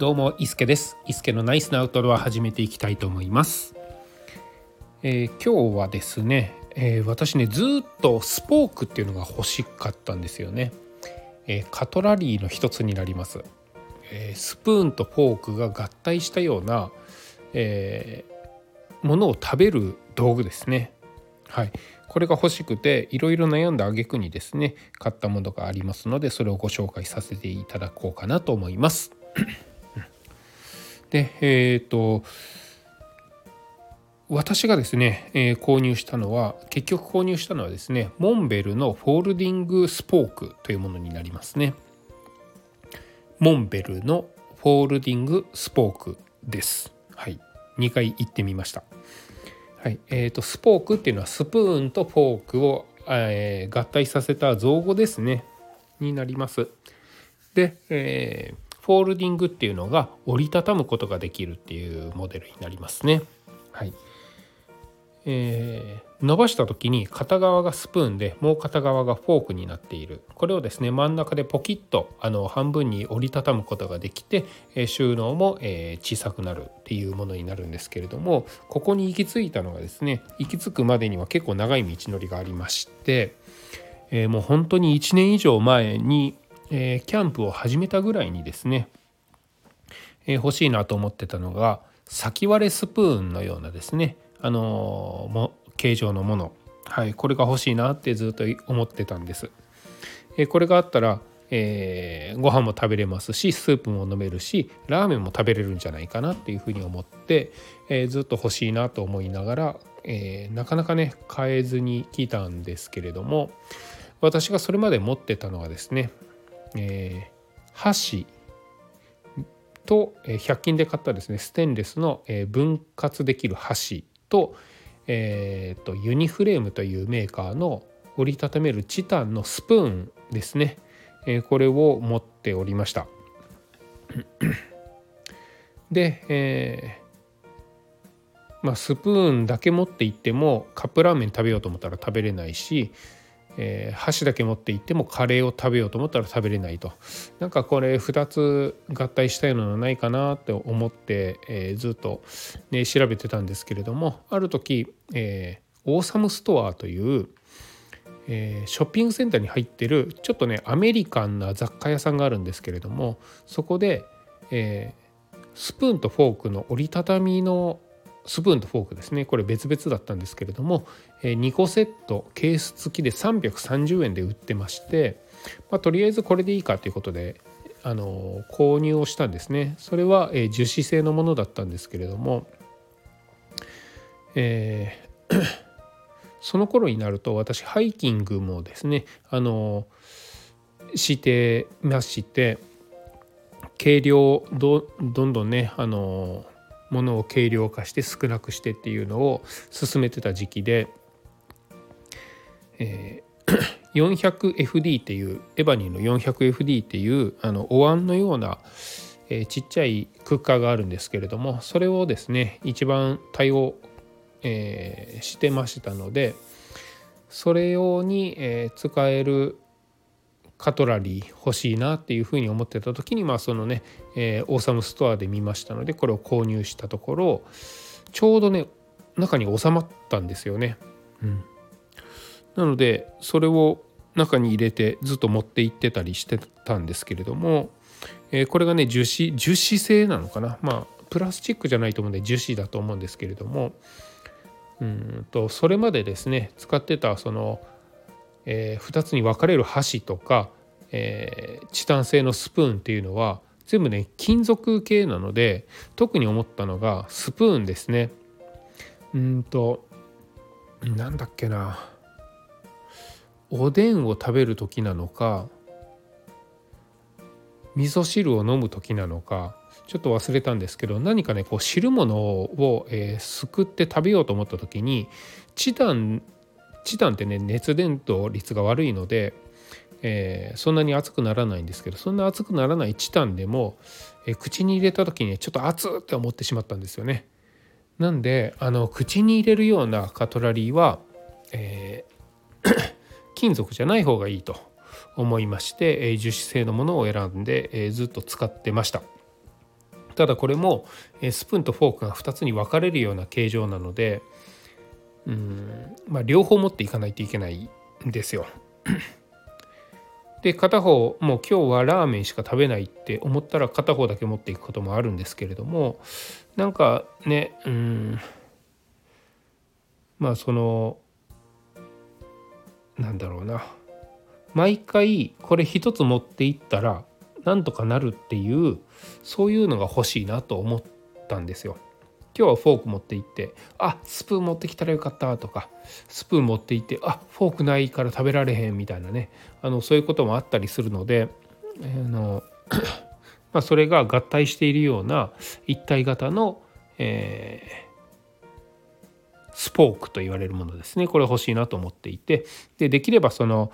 どうも伊助です。伊助のナイスなアウトドア始めていきたいと思います。今日はですね、私ねずっとスポークっていうのが欲しかったんですよね。カトラリーの一つになります。スプーンとフォークが合体したような、ものを食べる道具ですね。はい、これが欲しくていろいろ悩んだ挙句にですね買ったものがありますので、それをご紹介させていただこうかなと思います。で、私がですね、結局購入したのはですねモンベルのフォールディングスポークというものになりますね。モンベルのフォールディングスポークです。はい、2回行ってみました。はい、スポークっていうのはスプーンとフォークを、合体させた造語ですねになります。で、フォールディングっていうのが折りたたむことができるっていうモデルになりますね。はい、伸ばした時に片側がスプーンでもう片側がフォークになっている、これをですね真ん中でポキッと半分に折りたたむことができて、収納も小さくなるっていうものになるんですけれども、ここに行き着いたのがですね、行き着くまでには結構長い道のりがありまして、もう本当に1年以上前に、キャンプを始めたぐらいにですね、欲しいなと思ってたのが先割れスプーンのようなですね形状のもの、はい、これが欲しいなってずっと思ってたんです。これがあったら、ご飯も食べれますしスープも飲めるしラーメンも食べれるんじゃないかなっていうふうに思って、ずっと欲しいなと思いながら、なかなかね買えずに来たんですけれども、私がそれまで持ってたのはですね、箸と100均で買ったですねステンレスの分割できる箸と、ユニフレームというメーカーの折りたためるチタンのスプーンですね、これを持っておりました。で、スプーンだけ持って行ってもカップラーメン食べようと思ったら食べれないし、箸だけ持って行ってもカレーを食べようと思ったら食べれないと、なんかこれ2つ合体したようなのないかなって思って、ずっと、ね、調べてたんですけれども、ある時、オーサムストアという、ショッピングセンターに入ってるちょっとねアメリカンな雑貨屋さんがあるんですけれども、そこで、スプーンとフォークの折りたたみのスプーンとフォークですね、これ別々だったんですけれども、2個セットケース付きで330円で売ってまして、とりあえずこれでいいかということで購入をしたんですね。それは、樹脂製のものだったんですけれども、その頃になると私ハイキングもですねしてまして、軽量 どんどんね物を軽量化して少なくしてっていうのを進めてた時期で、400FD っていうエバニーの 400FD っていうお椀のような、ちっちゃいクッカーがあるんですけれども、それをですね一番対応、してましたので、それ用に、使えるカトラリー欲しいなっていうふうに思ってた時に、そのね、オーサムストアで見ましたのでこれを購入したところ、ちょうどね中に収まったんですよね。うん、なのでそれを中に入れてずっと持って行ってたりしてたんですけれども、これがね樹脂製なのかな、プラスチックじゃないと思うんで樹脂だと思うんですけれども、それまでですね使ってたその2つに分かれる箸とか、チタン製のスプーンっていうのは全部ね金属系なので、特に思ったのがスプーンですね。なんだっけな、おでんを食べる時なのか味噌汁を飲む時なのかちょっと忘れたんですけど、何かねこう汁物を、すくって食べようと思った時にチタンってね熱伝導率が悪いので、そんなに熱くならないんですけど、そんな熱くならないチタンでも、口に入れた時にちょっと熱って思ってしまったんですよね。なんで口に入れるようなカトラリーは、金属じゃない方がいいと思いまして、樹脂製のものを選んで、ずっと使ってました。ただこれもスプーンとフォークが2つに分かれるような形状なので、両方持っていかないといけないんですよ。で片方もう今日はラーメンしか食べないって思ったら片方だけ持っていくこともあるんですけれども、なんかね、そのなんだろうな、毎回これ一つ持っていったらなんとかなるっていう、そういうのが欲しいなと思ったんですよ。今日はフォーク持って行って、あ、スプーン持ってきたらよかったとか、スプーン持って行って、あ、フォークないから食べられへんみたいなね、そういうこともあったりするので、それが合体しているような一体型の、スポークと言われるものですね。これ欲しいなと思っていて、 できればその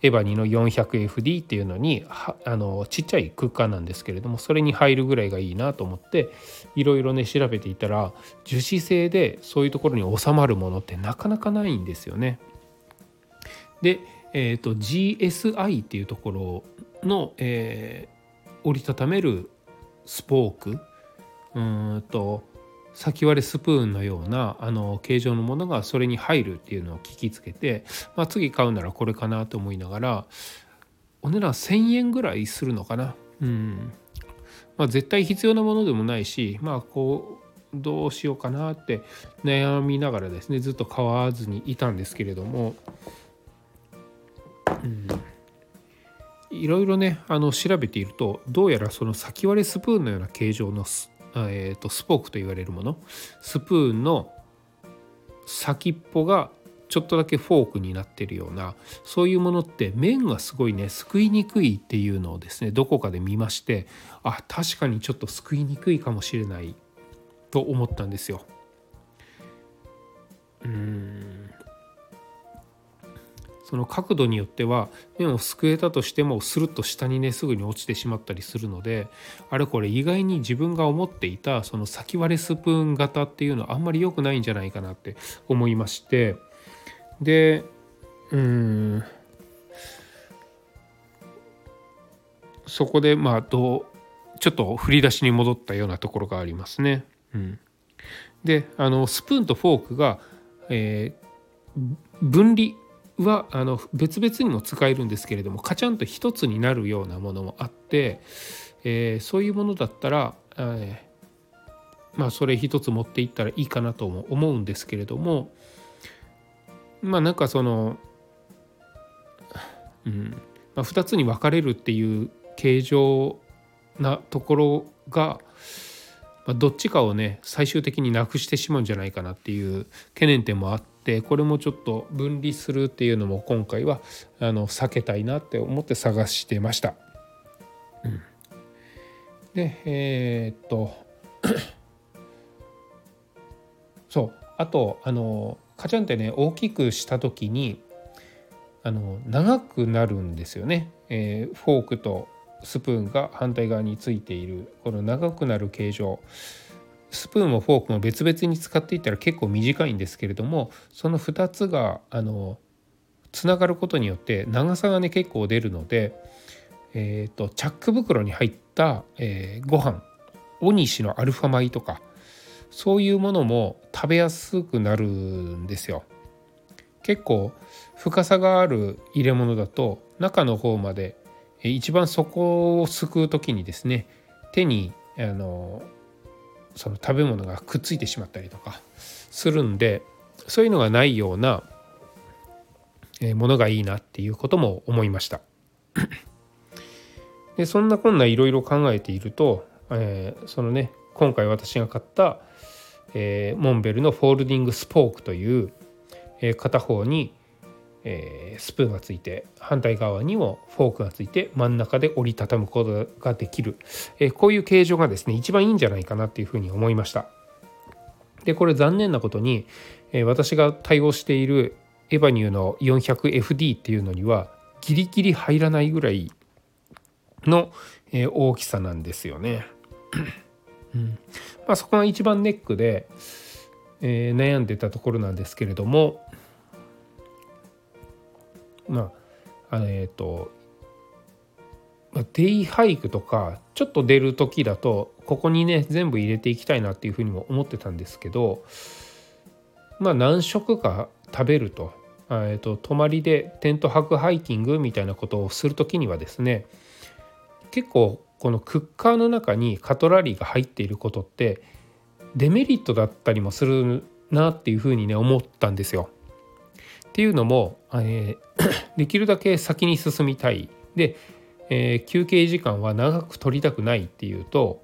エバニの 400FD っていうのにちっちゃいクッカーなんですけれども、それに入るぐらいがいいなと思っていろいろね調べていたら、樹脂製でそういうところに収まるものってなかなかないんですよね。で、GSI っていうところの、折りたためるスポーク、先割れスプーンのような形状のものがそれに入るっていうのを聞きつけて、次買うならこれかなと思いながら、お値段1000円ぐらいするのかな。絶対必要なものでもないし、どうしようかなって悩みながらですね、ずっと買わずにいたんですけれども、いろいろね調べていると、どうやらその先割れスプーンのような形状のスポークと言われるもの、スプーンの先っぽがちょっとだけフォークになってるような、そういうものって面がすごいねすくいにくいっていうのをですねどこかで見まして、あ、確かにちょっとすくいにくいかもしれないと思ったんですよ。その角度によっては面をすくえたとしてもスルッと下にねすぐに落ちてしまったりするので、あれこれ意外に自分が思っていたその先割れスプーン型っていうのはあんまり良くないんじゃないかなって思いまして、でそこでちょっと振り出しに戻ったようなところがありますね。でスプーンとフォークが、分離は別々にも使えるんですけれども、カチャンと一つになるようなものもあって、そういうものだったら、それ一つ持っていったらいいかなとも思うんですけれども、2つに分かれるっていう形状なところが、どっちかをね最終的になくしてしまうんじゃないかなっていう懸念点もあって、これもちょっと分離するっていうのも今回は避けたいなって思って探してました。でそう、あとカチャンってね大きくした時に長くなるんですよね。フォークとスプーンが反対側についているこの長くなる形状、スプーンもフォークも別々に使っていったら結構短いんですけれども、その2つがつながることによって長さがね結構出るので、チャック袋に入った、ご飯、おにしのアルファ米とかそういうものも食べやすくなるんですよ。結構深さがある入れ物だと中の方まで一番底をすくう時にですね、手にその食べ物がくっついてしまったりとかするんで、そういうのがないようなものがいいなっていうことも思いました。でそんなこんないろいろ考えていると、今回私が買った、モンベルのフォールディングスポークという、片方にスプーンがついて、反対側にもフォークがついて、真ん中で折りたたむことができる、こういう形状がですね一番いいんじゃないかなっていうふうに思いました。でこれ残念なことに、私が対応しているエバニューの 400FD っていうのにはギリギリ入らないぐらいの、大きさなんですよね。そこが一番ネックで、悩んでたところなんですけれども、デイハイクとかちょっと出る時だとここにね全部入れていきたいなっていうふうにも思ってたんですけど、まあ何食か食べると、泊まりでテント泊ハイキングみたいなことをする時にはですね、結構このクッカーの中にカトラリーが入っていることってデメリットだったりもするなっていうふうにね思ったんですよ。っていうのも、できるだけ先に進みたいで、休憩時間は長く取りたくないっていうと、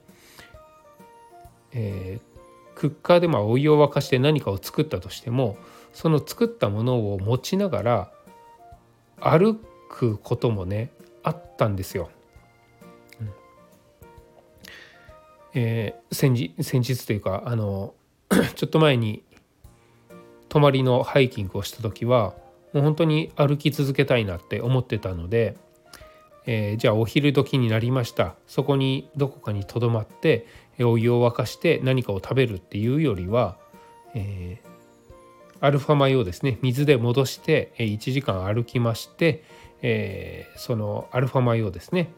クッカーでまあお湯を沸かして何かを作ったとしても、その作ったものを持ちながら歩くこともねあったんですよ。先日というかちょっと前に泊まりのハイキングをした時はもう本当に歩き続けたいなって思ってたので、じゃあお昼時になりました、そこにどこかにとどまってお湯を沸かして何かを食べるっていうよりは、アルファ米をですね水で戻して1時間歩きまして、そのアルファ米をですね、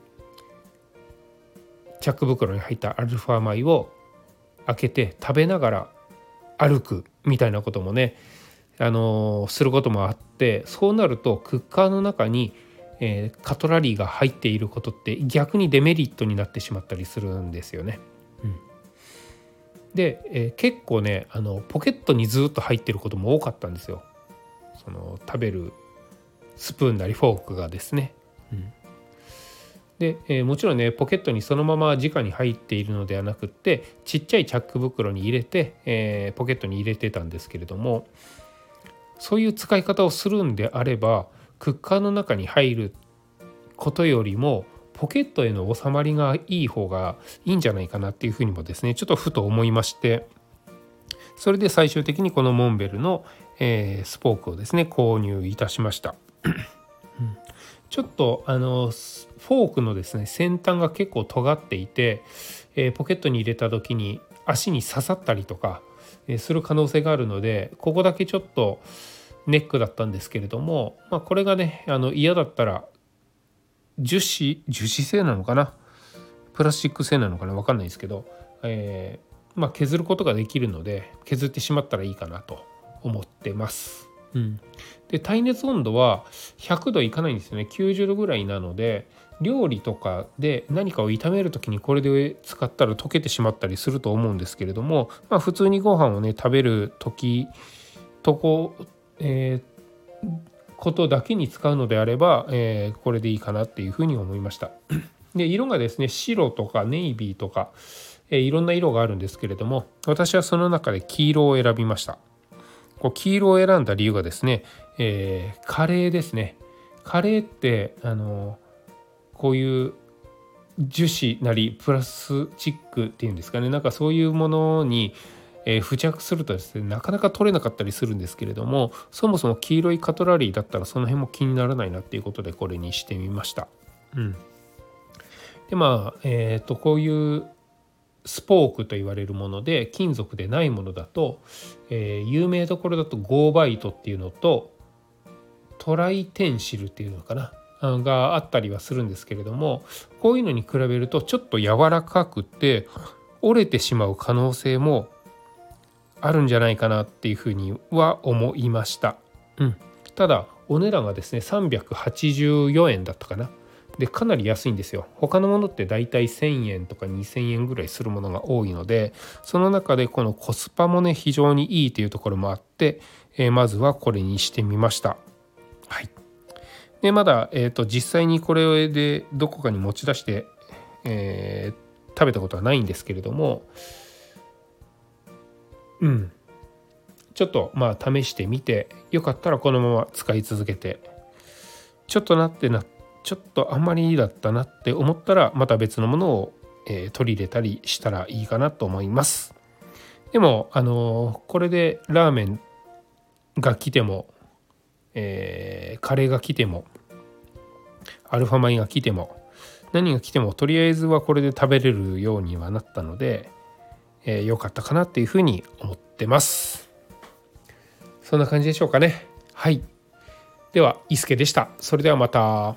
チャック袋に入ったアルファ米を開けて食べながら歩くみたいなこともね、することもあって、そうなるとクッカーの中にカトラリーが入っていることって逆にデメリットになってしまったりするんですよね、で、結構ねポケットにずっと入っていることも多かったんですよ、その食べるスプーンなりフォークがですね、で、もちろんねポケットにそのまま直に入っているのではなくって、ちっちゃいチャック袋に入れて、ポケットに入れてたんですけれども、そういう使い方をするんであればクッカーの中に入ることよりもポケットへの収まりがいい方がいいんじゃないかなっていうふうにもですねちょっとふと思いまして、それで最終的にこのモンベルの、スポークをですね購入いたしましたちょっとフォークのですね先端が結構尖っていて、ポケットに入れた時に足に刺さったりとか、する可能性があるので、ここだけちょっとネックだったんですけれども、まあ、これがね嫌だったら樹脂製なのかなプラスチック製なのかな分かんないですけど、まあ、削ることができるので削ってしまったらいいかなと思ってます、で耐熱温度は100度いかないんですよね、90度ぐらいなので、料理とかで何かを炒めるときにこれで使ったら溶けてしまったりすると思うんですけれども、まあ、普通にご飯をね食べる時とことだけに使うのであれば、これでいいかなっていうふうに思いましたで色がですね白とかネイビーとか、いろんな色があるんですけれども、私はその中で黄色を選びました。こう黄色を選んだ理由がですね、カレーですね。カレーってこういう樹脂なりプラスチックっていうんですかね、なんかそういうものに付着するとですねなかなか取れなかったりするんですけれども、そもそも黄色いカトラリーだったらその辺も気にならないなっていうことでこれにしてみました、でまあ、こういうスポークと言われるもので金属でないものだと、有名どころだとゴーバイトっていうのとトライテンシルっていうのかながあったりはするんですけれども、こういうのに比べるとちょっと柔らかくて折れてしまう可能性もあるんじゃないかなっていうふうには思いました、ただお値段がですね384円だったかな。でかなり安いんですよ。他のものってだいたい1000円とか2000円ぐらいするものが多いので、その中でこのコスパもね非常にいいというところもあって、まずはこれにしてみました。はい。でまだ、実際にこれでどこかに持ち出して、食べたことはないんですけれども、ちょっとまあ試してみて、よかったらこのまま使い続けて、ちょっとあんまりだったなって思ったらまた別のものを取り入れたりしたらいいかなと思います。でもこれでラーメンが来ても、カレーが来てもアルファ米が来ても何が来てもとりあえずはこれで食べれるようにはなったので、良かったかなっていうふうに思ってます。そんな感じでしょうかね。はい。では伊助でした。それではまた。